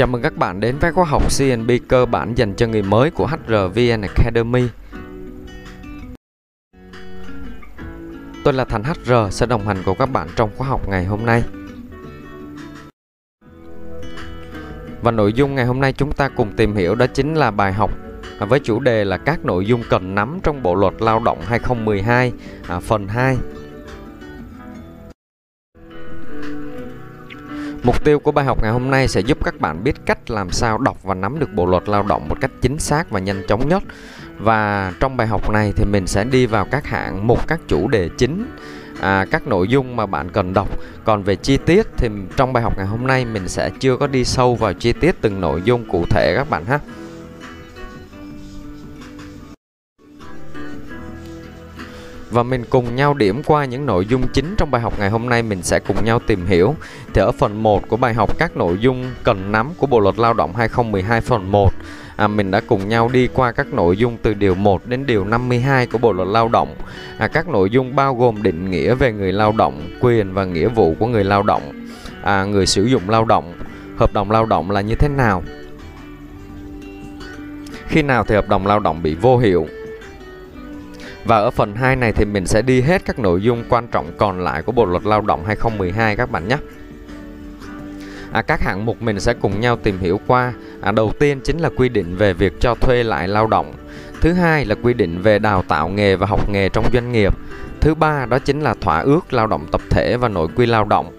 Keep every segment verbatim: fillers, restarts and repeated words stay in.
Chào mừng các bạn đến với khóa học xê en bê cơ bản dành cho người mới của hát rờ vê en Academy. Tôi là Thành hát rờ sẽ đồng hành cùng các bạn trong khóa học ngày hôm nay. Và nội dung ngày hôm nay chúng ta cùng tìm hiểu đó chính là bài học với chủ đề là các nội dung cần nắm trong Bộ luật Lao động hai không một hai phần hai. Mục tiêu của bài học ngày hôm nay sẽ giúp các bạn biết cách làm sao đọc và nắm được Bộ luật Lao động một cách chính xác và nhanh chóng nhất. Và trong bài học này thì mình sẽ đi vào các hạng mục, các chủ đề chính, à, các nội dung mà bạn cần đọc. Còn về chi tiết thì trong bài học ngày hôm nay mình sẽ chưa có đi sâu vào chi tiết từng nội dung cụ thể các bạn ha. Và mình cùng nhau điểm qua những nội dung chính trong bài học ngày hôm nay mình sẽ cùng nhau tìm hiểu. Thì ở phần một của bài học các nội dung cần nắm của Bộ luật Lao động hai không một hai phần một, à, mình đã cùng nhau đi qua các nội dung từ điều một đến điều năm mươi hai của Bộ luật Lao động. À, các nội dung bao gồm định nghĩa về người lao động, quyền và nghĩa vụ của người lao động, à, người sử dụng lao động, hợp đồng lao động là như thế nào, khi nào thì hợp đồng lao động bị vô hiệu. Và ở phần hai này thì mình sẽ đi hết các nội dung quan trọng còn lại của Bộ luật Lao động hai không một hai các bạn nhé. À, các hạng mục mình sẽ cùng nhau tìm hiểu qua. À, đầu tiên chính là quy định về việc cho thuê lại lao động. Thứ hai là quy định về đào tạo nghề và học nghề trong doanh nghiệp. Thứ ba đó chính là thỏa ước lao động tập thể và nội quy lao động.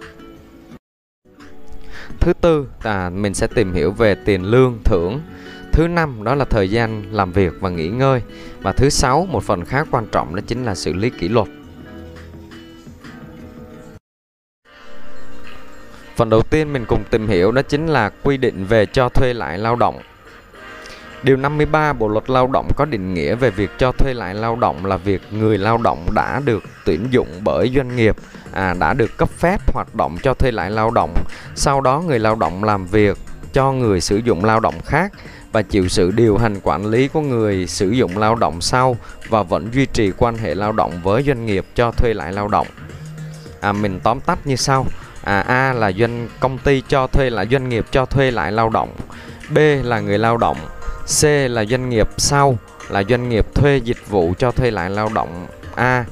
Thứ tư là mình sẽ tìm hiểu về tiền lương, thưởng. Thứ năm đó là thời gian làm việc và nghỉ ngơi. Và thứ sáu, một phần khá quan trọng đó chính là xử lý kỷ luật. Phần đầu tiên mình cùng tìm hiểu đó chính là quy định về cho thuê lại lao động. Điều năm mươi ba Bộ luật Lao động có định nghĩa về việc cho thuê lại lao động là việc người lao động đã được tuyển dụng bởi doanh nghiệp, à, đã được cấp phép hoạt động cho thuê lại lao động. Sau đó người lao động làm việc cho người sử dụng lao động khác và chịu sự điều hành quản lý của người sử dụng lao động sau, và vẫn duy trì quan hệ lao động với doanh nghiệp cho thuê lại lao động. À, mình tóm tắt như sau. À, A là doanh công ty cho thuê lại doanh nghiệp cho thuê lại lao động. B là người lao động. C là doanh nghiệp sau là doanh nghiệp thuê dịch vụ cho thuê lại lao động A.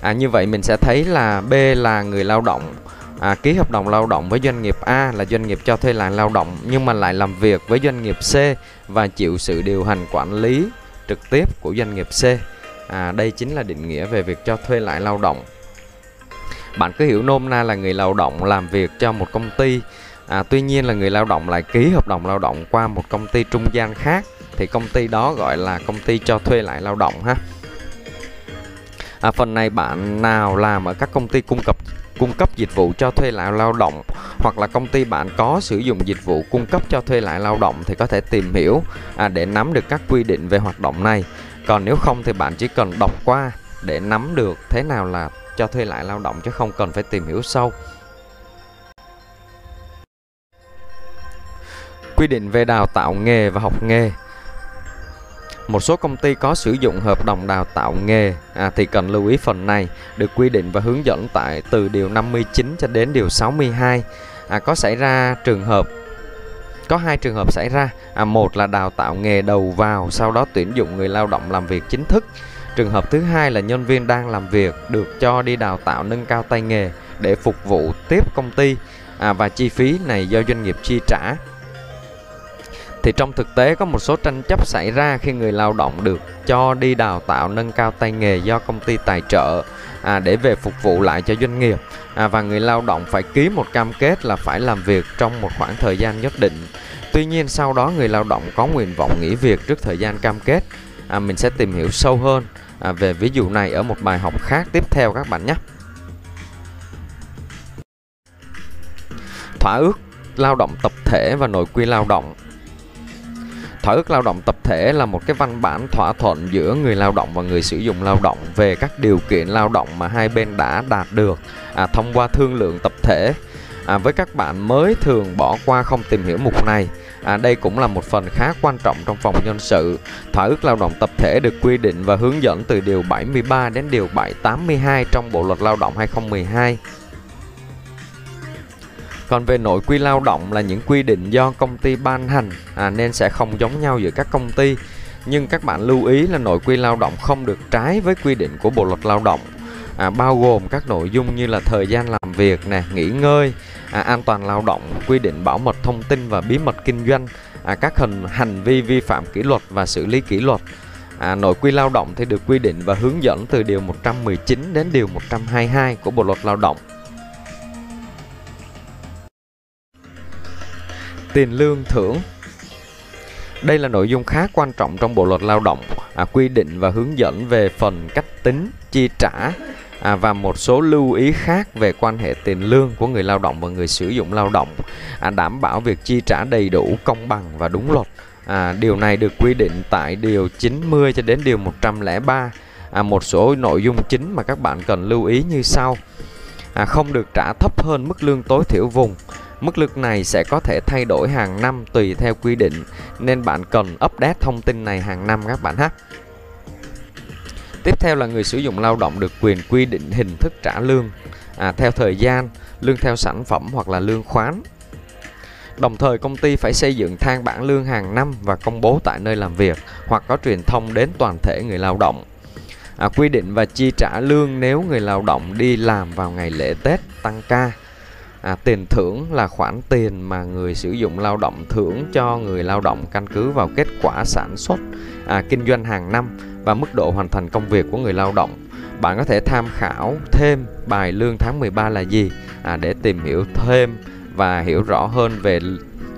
À, như vậy mình sẽ thấy là B là người lao động, à, ký hợp đồng lao động với doanh nghiệp A là doanh nghiệp cho thuê lại lao động, nhưng mà lại làm việc với doanh nghiệp C và chịu sự điều hành quản lý trực tiếp của doanh nghiệp C. À, đây chính là định nghĩa về việc cho thuê lại lao động. Bạn cứ hiểu nôm na là người lao động làm việc cho một công ty, à, tuy nhiên là người lao động lại ký hợp đồng lao động qua một công ty trung gian khác, thì công ty đó gọi là công ty cho thuê lại lao động ha. À, phần này bạn nào làm ở các công ty cung cấp cung cấp dịch vụ cho thuê lại lao động, hoặc là công ty bạn có sử dụng dịch vụ cung cấp cho thuê lại lao động thì có thể tìm hiểu, à, để nắm được các quy định về hoạt động này. Còn nếu không thì bạn chỉ cần đọc qua để nắm được thế nào là cho thuê lại lao động chứ không cần phải tìm hiểu sâu. Quy định về đào tạo nghề và học nghề. Một số công ty có sử dụng hợp đồng đào tạo nghề, à, thì cần lưu ý phần này được quy định và hướng dẫn tại từ điều năm mươi chín cho đến điều sáu mươi hai. À, có xảy ra trường hợp có hai trường hợp xảy ra. À, một là đào tạo nghề đầu vào sau đó tuyển dụng người lao động làm việc chính thức. Trường hợp thứ hai là nhân viên đang làm việc được cho đi đào tạo nâng cao tay nghề để phục vụ tiếp công ty, à, và chi phí này do doanh nghiệp chi trả. Thì trong thực tế có một số tranh chấp xảy ra khi người lao động được cho đi đào tạo nâng cao tay nghề do công ty tài trợ, à, để về phục vụ lại cho doanh nghiệp, à, và người lao động phải ký một cam kết là phải làm việc trong một khoảng thời gian nhất định. Tuy nhiên sau đó người lao động có nguyện vọng nghỉ việc trước thời gian cam kết. À, mình sẽ tìm hiểu sâu hơn, à, về ví dụ này ở một bài học khác tiếp theo các bạn nhé. Thỏa ước lao động tập thể và nội quy lao động. Thỏa ước lao động tập thể là một cái văn bản thỏa thuận giữa người lao động và người sử dụng lao động về các điều kiện lao động mà hai bên đã đạt được, à, thông qua thương lượng tập thể. À, với các bạn mới thường bỏ qua không tìm hiểu mục này. À, đây cũng là một phần khá quan trọng trong phòng nhân sự. Thỏa ước lao động tập thể được quy định và hướng dẫn từ điều bảy mươi ba đến điều bảy trăm tám mươi hai trong Bộ luật Lao động hai không một hai. Còn về nội quy lao động là những quy định do công ty ban hành à, nên sẽ không giống nhau giữa các công ty. Nhưng các bạn lưu ý là nội quy lao động không được trái với quy định của Bộ luật lao động, à, bao gồm các nội dung như là thời gian làm việc, nè, nghỉ ngơi, à, an toàn lao động, quy định bảo mật thông tin và bí mật kinh doanh, à, các hình hành vi vi phạm kỷ luật và xử lý kỷ luật. À, nội quy lao động thì được quy định và hướng dẫn từ Điều một trăm mười chín đến Điều một trăm hai mươi hai của Bộ luật lao động. Tiền lương thưởng. Đây là nội dung khá quan trọng trong Bộ luật lao động, à, quy định và hướng dẫn về phần cách tính, chi trả à, và một số lưu ý khác về quan hệ tiền lương của người lao động và người sử dụng lao động, à, đảm bảo việc chi trả đầy đủ, công bằng và đúng luật. À, điều này được quy định tại Điều chín mươi cho đến Điều một trăm lẻ ba. À, một số nội dung chính mà các bạn cần lưu ý như sau. À, không được trả thấp hơn mức lương tối thiểu vùng. Mức lương này sẽ có thể thay đổi hàng năm tùy theo quy định, nên bạn cần update thông tin này hàng năm các bạn ha. Tiếp theo là người sử dụng lao động được quyền quy định hình thức trả lương à, theo thời gian, lương theo sản phẩm hoặc là lương khoán. Đồng thời công ty phải xây dựng thang bảng lương hàng năm và công bố tại nơi làm việc hoặc có truyền thông đến toàn thể người lao động. À, quy định và chi trả lương nếu người lao động đi làm vào ngày lễ Tết, tăng ca. À, tiền thưởng là khoản tiền mà người sử dụng lao động thưởng cho người lao động căn cứ vào kết quả sản xuất, à, kinh doanh hàng năm và mức độ hoàn thành công việc của người lao động. Bạn có thể tham khảo thêm bài lương tháng mười ba là gì à, để tìm hiểu thêm và hiểu rõ hơn về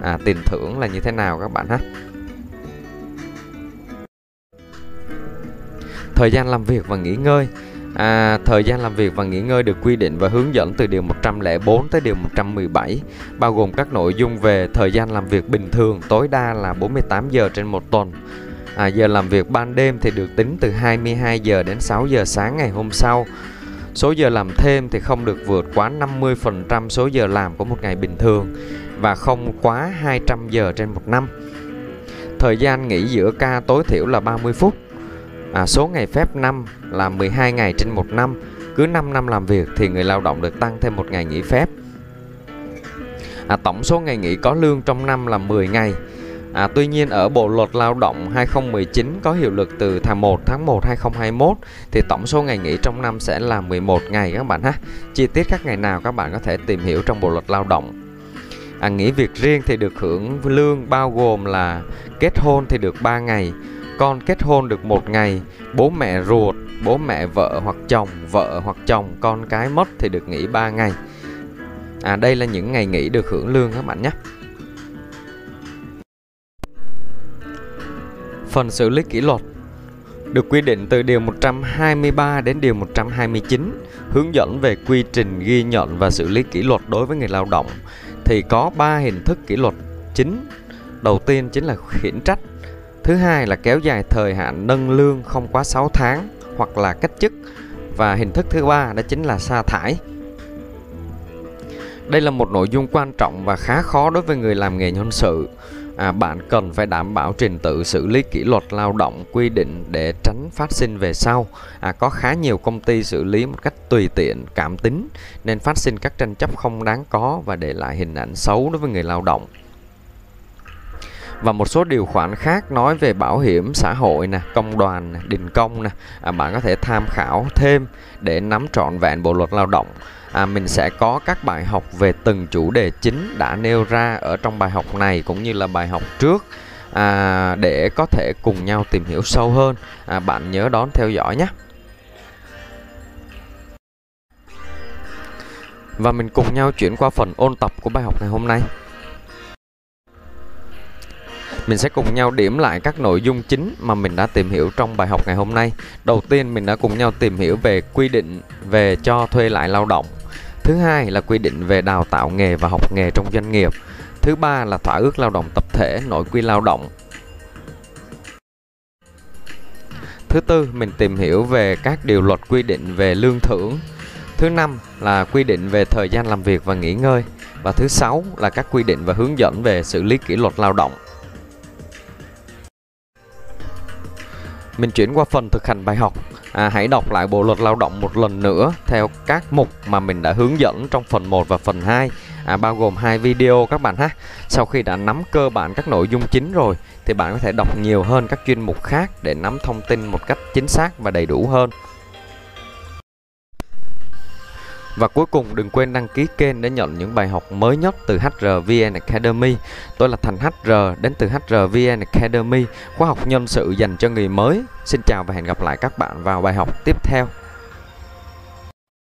à, tiền thưởng là như thế nào các bạn ha. Thời gian làm việc và nghỉ ngơi. À, thời gian làm việc và nghỉ ngơi được quy định và hướng dẫn từ Điều một trăm lẻ bốn tới Điều một trăm mười bảy, bao gồm các nội dung về thời gian làm việc bình thường tối đa là bốn mươi tám giờ trên một tuần. À, giờ làm việc ban đêm thì được tính từ hai mươi hai giờ đến sáu giờ sáng ngày hôm sau. Số giờ làm thêm thì không được vượt quá năm mươi phần trăm số giờ làm của một ngày bình thường và không quá hai trăm giờ trên một năm. Thời gian nghỉ giữa ca tối thiểu là ba mươi phút. À, số ngày phép năm là mười hai ngày trên một năm. Cứ năm năm làm việc thì người lao động được tăng thêm một ngày nghỉ phép. À, tổng số ngày nghỉ có lương trong năm là mười ngày. À, tuy nhiên ở Bộ luật lao động hai không một chín có hiệu lực từ tháng một tháng một hai không hai mốt thì tổng số ngày nghỉ trong năm sẽ là mười một ngày các bạn ha. Chi tiết các ngày nào các bạn có thể tìm hiểu trong Bộ luật lao động. À, nghỉ việc riêng thì được hưởng lương bao gồm là kết hôn thì được ba ngày, con kết hôn được một ngày, bố mẹ ruột, bố mẹ vợ hoặc chồng, vợ hoặc chồng, con cái mất thì được nghỉ ba ngày. À, đây là những ngày nghỉ được hưởng lương các bạn nhé. Phần xử lý kỷ luật được quy định từ Điều một trăm hai mươi ba đến Điều một trăm hai mươi chín, hướng dẫn về quy trình ghi nhận và xử lý kỷ luật đối với người lao động. Thì có ba hình thức kỷ luật chính. Đầu tiên chính là khiển trách. Thứ hai là kéo dài thời hạn nâng lương không quá sáu tháng hoặc là cách chức. Và hình thức thứ ba đó chính là sa thải. Đây là một nội dung quan trọng và khá khó đối với người làm nghề nhân sự. À, bạn cần phải đảm bảo trình tự xử lý kỷ luật lao động quy định để tránh phát sinh về sau. À, có khá nhiều công ty xử lý một cách tùy tiện, cảm tính nên phát sinh các tranh chấp không đáng có và để lại hình ảnh xấu đối với người lao động. Và một số điều khoản khác nói về bảo hiểm xã hội, nè, công đoàn, đình công, nè. À, bạn có thể tham khảo thêm để nắm trọn vẹn Bộ luật lao động. À, mình sẽ có các bài học về từng chủ đề chính đã nêu ra ở trong bài học này cũng như là bài học trước à, để có thể cùng nhau tìm hiểu sâu hơn. À, bạn nhớ đón theo dõi nhé. Và mình cùng nhau chuyển qua phần ôn tập của bài học ngày hôm nay. Mình sẽ cùng nhau điểm lại các nội dung chính mà mình đã tìm hiểu trong bài học ngày hôm nay. Đầu tiên mình đã cùng nhau tìm hiểu về quy định về cho thuê lại lao động. Thứ hai là quy định về đào tạo nghề và học nghề trong doanh nghiệp. Thứ ba là thỏa ước lao động tập thể, nội quy lao động. Thứ tư mình tìm hiểu về các điều luật quy định về lương thưởng. Thứ năm là quy định về thời gian làm việc và nghỉ ngơi. Và thứ sáu là các quy định và hướng dẫn về xử lý kỷ luật lao động. Mình chuyển qua phần thực hành bài học. À, hãy đọc lại Bộ luật lao động một lần nữa theo các mục mà mình đã hướng dẫn trong phần một và phần hai à, bao gồm hai video các bạn ha. Sau khi đã nắm cơ bản các nội dung chính rồi thì bạn có thể đọc nhiều hơn các chuyên mục khác để nắm thông tin một cách chính xác và đầy đủ hơn. Và cuối cùng, đừng quên đăng ký kênh để nhận những bài học mới nhất từ hát rờ vê en Academy. Tôi là Thành hát rờ đến từ hát rờ vê en Academy, khóa học nhân sự dành cho người mới. Xin chào và hẹn gặp lại các bạn vào bài học tiếp theo.